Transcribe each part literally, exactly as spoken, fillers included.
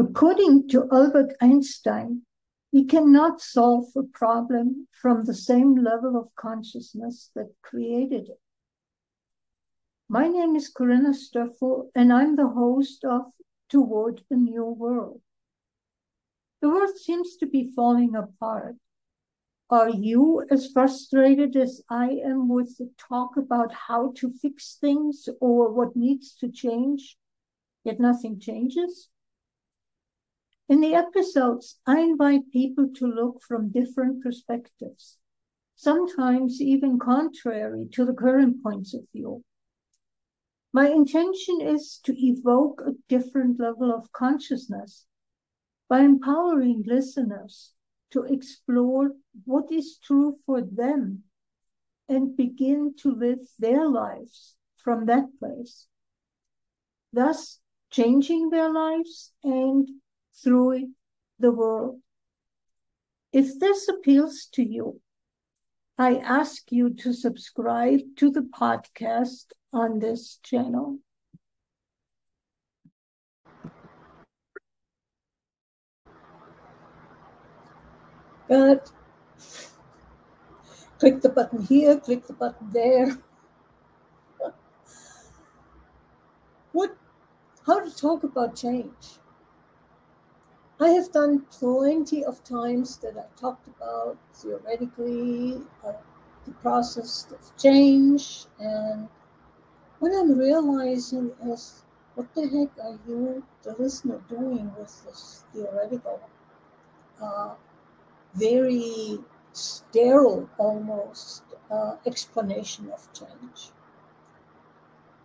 According to Albert Einstein, we cannot solve a problem from the same level of consciousness that created it. My name is Corinna Stoffel, and I'm the host of Toward a New World. The world seems to be falling apart. Are you as frustrated as I am with the talk about how to fix things or what needs to change, yet nothing changes? In the episodes, I invite people to look from different perspectives, sometimes even contrary to the current points of view. My intention is to evoke a different level of consciousness by empowering listeners to explore what is true for them and begin to live their lives from that place, thus changing their lives and, through it, the world. If this appeals to you, I ask you to subscribe to the podcast on this channel. But click the button here, click the button there. What? How to talk about change? I have done plenty of times that I talked about theoretically uh, the process of change, and what I'm realizing is, what the heck are you, the listener, doing with this theoretical uh, very sterile, almost, uh, explanation of change?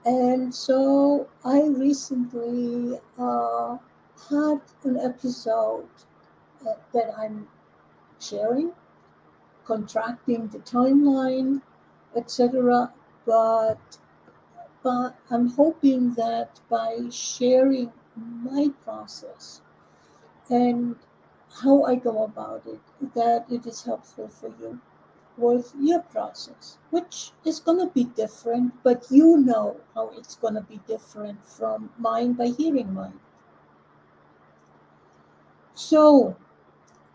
And so I recently uh, had an episode uh, that I'm sharing, contracting the timeline, et cetera. But, but I'm hoping that by sharing my process and how I go about it, that it is helpful for you with your process, which is going to be different, but you know how it's going to be different from mine by hearing mine. So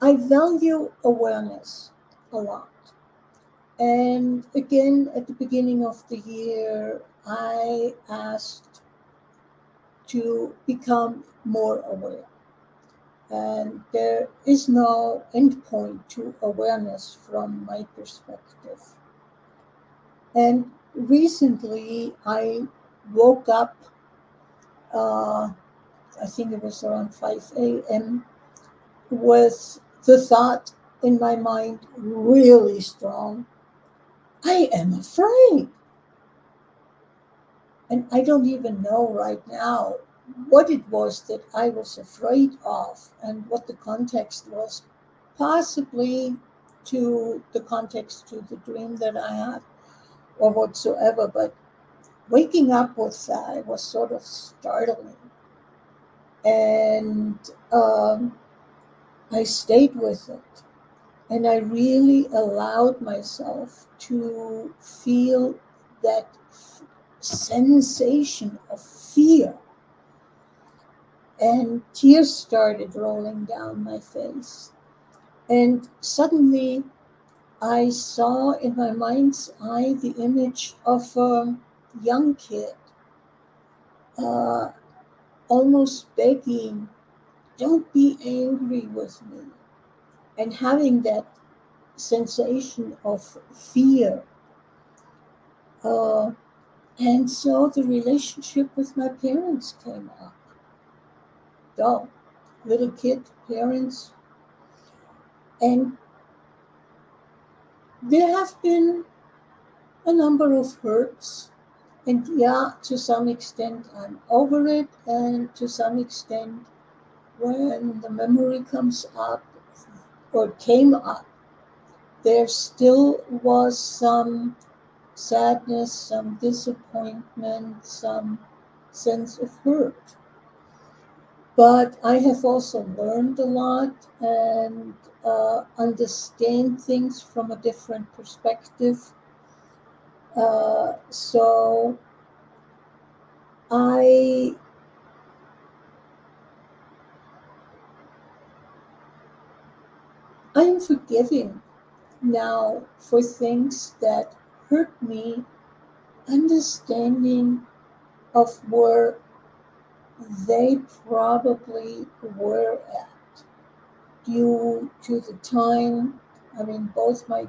I value awareness a lot. And again, at the beginning of the year, I asked to become more aware. And there is no end point to awareness from my perspective. And recently I woke up, uh, I think it was around five a.m., with the thought in my mind really strong, I am afraid. And I don't even know right now what it was that I was afraid of and what the context was, possibly to the context to the dream that I had or whatsoever. But waking up with that was sort of startling. And um, I stayed with it. And I really allowed myself to feel that f- sensation of fear. And tears started rolling down my face. And suddenly I saw in my mind's eye the image of a young kid uh, almost begging, don't be angry with me. And having that sensation of fear. Uh, and so the relationship with my parents came up. Oh, little kid, parents. And there have been a number of hurts. And yeah, to some extent, I'm over it. And to some extent, when the memory comes up or came up, there still was some sadness, some disappointment, some sense of hurt. But I have also learned a lot and uh, understand things from a different perspective. Uh, so I I am forgiving now for things that hurt me, understanding of where they probably were at due to the time. I mean, both my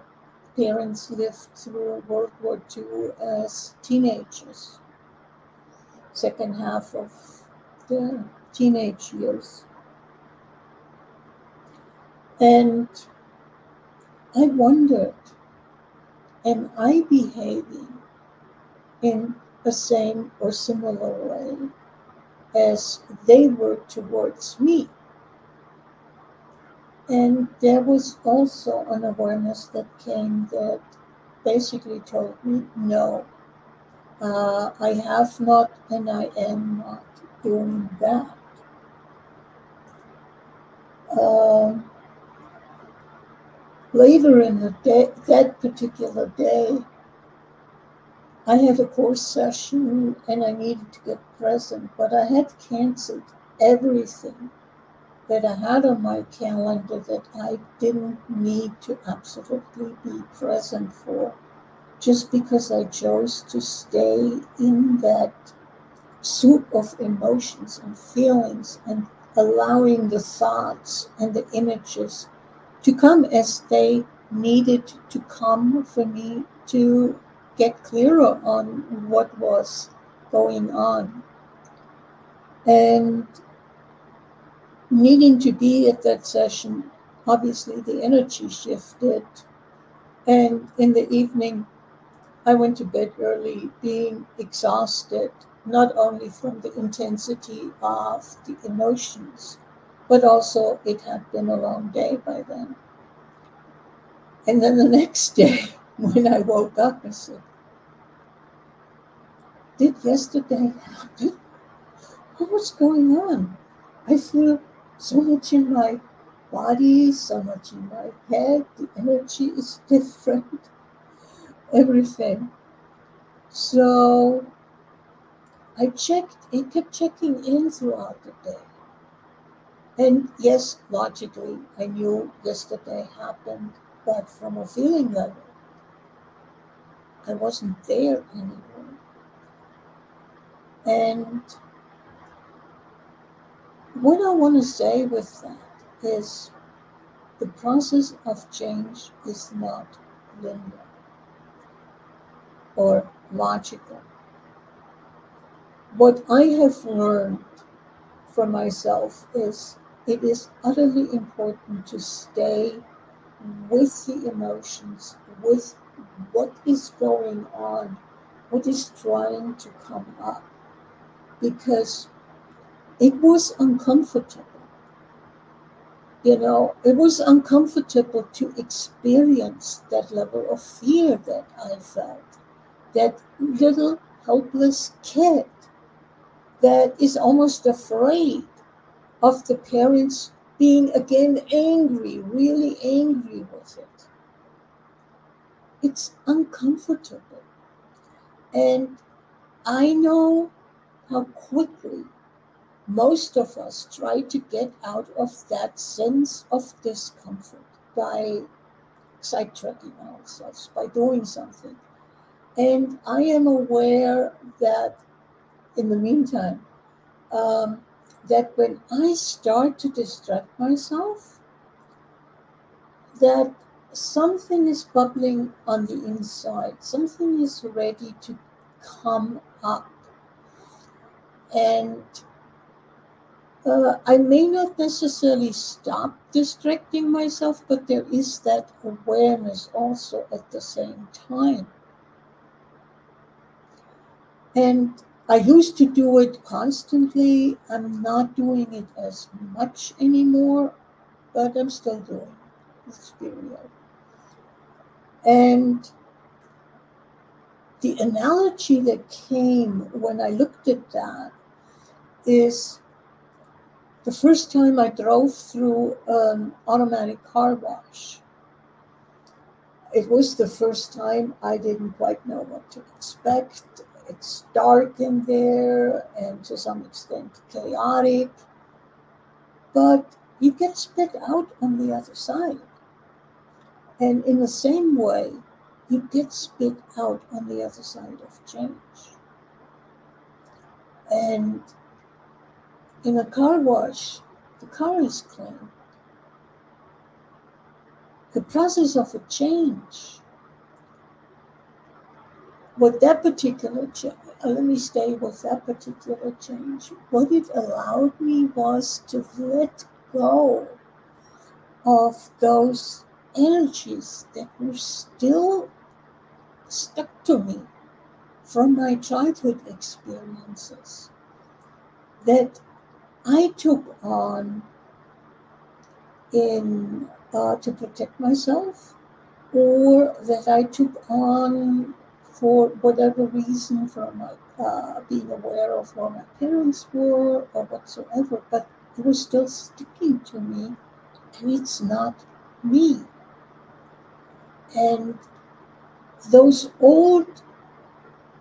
parents lived through World War Two as teenagers, second half of the teenage years. And I wondered, am I behaving in the same or similar way as they were towards me? And there was also an awareness that came that basically told me, no, uh, I have not and I am not doing that. Uh, later in the day, that particular day, I had a course session and I needed to get present, but I had canceled everything that I had on my calendar that I didn't need to absolutely be present for, just because I chose to stay in that soup of emotions and feelings and allowing the thoughts and the images to come as they needed to come for me to get clearer on what was going on. And needing to be at that session, obviously the energy shifted. And in the evening, I went to bed early, being exhausted, not only from the intensity of the emotions, but also it had been a long day by then. And then the next day, when I woke up, I said, did yesterday happen? What was going on? I feel so much in my body, so much in my head, the energy is different, everything. So I checked, I kept checking in throughout the day. And yes, logically, I knew yesterday happened, but from a feeling level, I wasn't there anymore. And what I want to say with that is the process of change is not linear or logical. What I have learned for myself is it is utterly important to stay with the emotions, with what is going on, what is trying to come up, because it was uncomfortable. You know, it was uncomfortable to experience that level of fear that I felt. That little helpless kid that is almost afraid of the parents being again angry, really angry with it. It's uncomfortable. And I know how quickly most of us try to get out of that sense of discomfort by sidetracking ourselves, by doing something. And I am aware that in the meantime, um, that when I start to distract myself, that something is bubbling on the inside, something is ready to come up. And Uh, I may not necessarily stop distracting myself, but there is that awareness also at the same time. And I used to do it constantly. I'm not doing it as much anymore, but I'm still doing it. It's period. And the analogy that came when I looked at that is the first time I drove through an automatic car wash. It was the first time I didn't quite know what to expect. It's dark in there and to some extent chaotic, but you get spit out on the other side. And in the same way, he did spit out on the other side of change. And in a car wash, the car is clean. The process of a change, what that particular change, let me stay with that particular change, what it allowed me was to let go of those energies that were still stuck to me from my childhood experiences that I took on in uh, to protect myself, or that I took on for whatever reason, from my, uh, being aware of where my parents were or whatsoever, but it was still sticking to me, and it's not me. And those old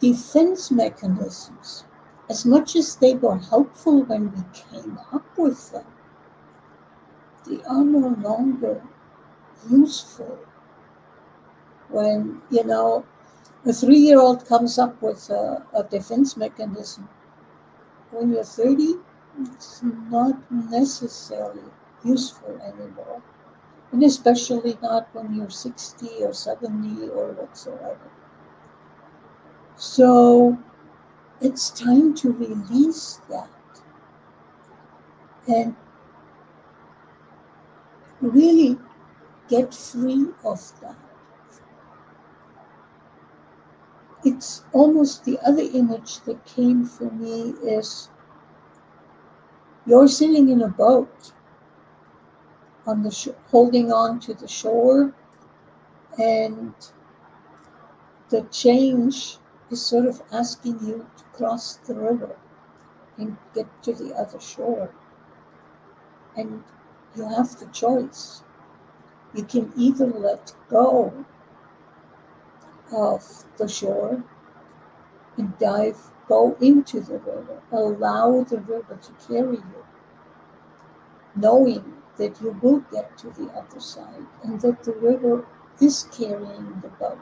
defense mechanisms, as much as they were helpful when we came up with them, they are no longer useful. When, you know, a three-year-old comes up with a, a defense mechanism, when you're thirty, it's not necessarily useful anymore. And especially not when you're sixty or seventy or whatsoever. So it's time to release that and really get free of that. It's almost the other image that came for me is you're sitting in a boat on the sh- holding on to the shore, and the change is sort of asking you to cross the river and get to the other shore. And you have the choice. You can either let go of the shore and dive, go into the river, allow the river to carry you, knowing that you will get to the other side and that the river is carrying the boat.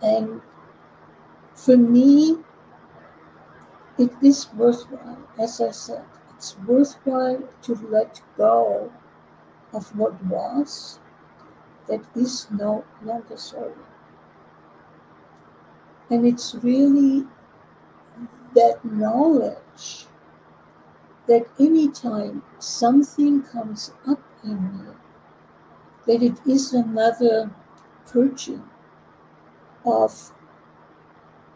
And for me, it is worthwhile, as I said, it's worthwhile to let go of what was, that is no longer serving. And it's really that knowledge that anytime something comes up in me, that it is another purging of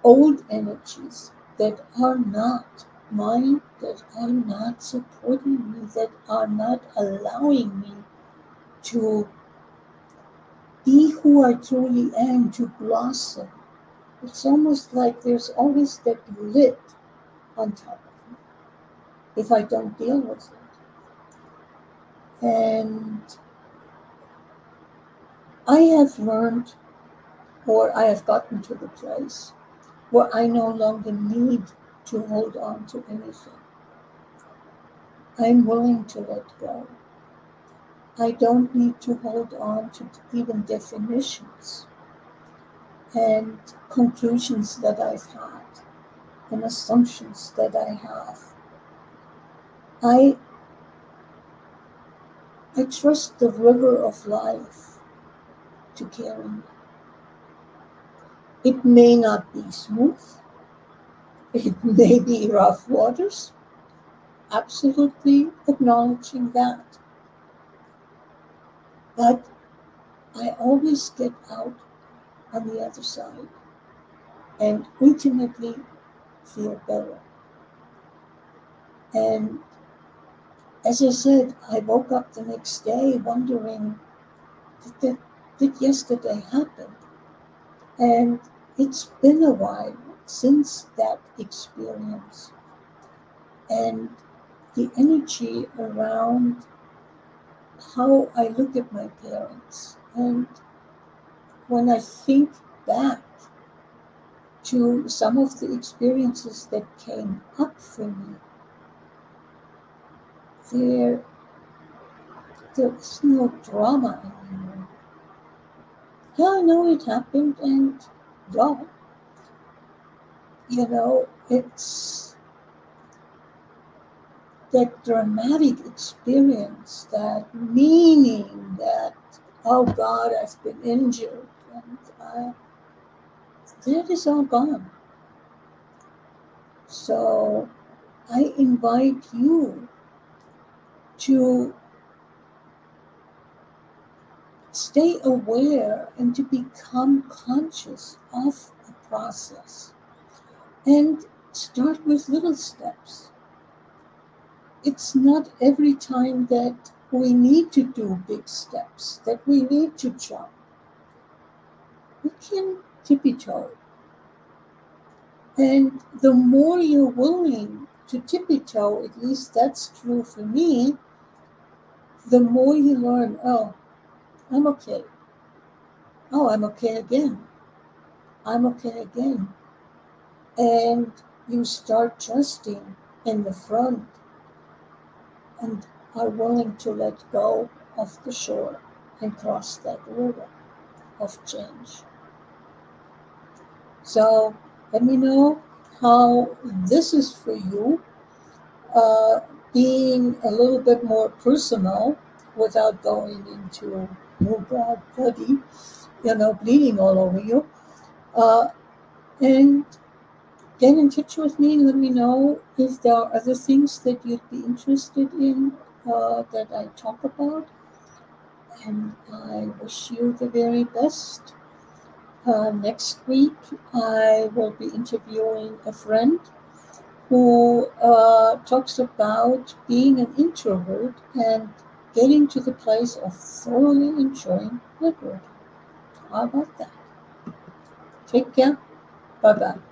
old energies that are not mine, that are not supporting me, that are not allowing me to be who I truly am, to blossom. It's almost like there's always that lid on top of me if I don't deal with it. And I have learned, or I have gotten to the place where I no longer need to hold on to anything. I'm willing to let go. I don't need to hold on to even definitions and conclusions that I've had and assumptions that I have. I, I trust the river of life to carry me. It may not be smooth. It may be rough waters. Absolutely acknowledging that. But I always get out on the other side and ultimately feel better. And as I said, I woke up the next day wondering, did, that, did yesterday happen? And it's been a while since that experience. And the energy around how I look at my parents, and when I think back to some of the experiences that came up for me, there there's no drama anymore. Yeah, I know it happened, and drama. You know, it's that dramatic experience, that meaning that, oh God, I've been injured, and I, that is all gone. So I invite you to stay aware and to become conscious of the process. And start with little steps. It's not every time that we need to do big steps, that we need to jump. We can tippy-toe. And the more you're willing to tippy-toe, at least that's true for me, the more you learn, oh, I'm okay. Oh, I'm okay again. I'm okay again. And you start trusting in the front and are willing to let go of the shore and cross that river of change. So let me know how this is for you, uh, being a little bit more personal without going into, oh God, bloody, you know, bleeding all over you. Uh, and get in touch with me and let me know if there are other things that you'd be interested in uh, that I talk about. And I wish you the very best. Uh, next week, I will be interviewing a friend who uh, talks about being an introvert and getting to the place of thoroughly enjoying liquid. How about that? Take care. Bye-bye.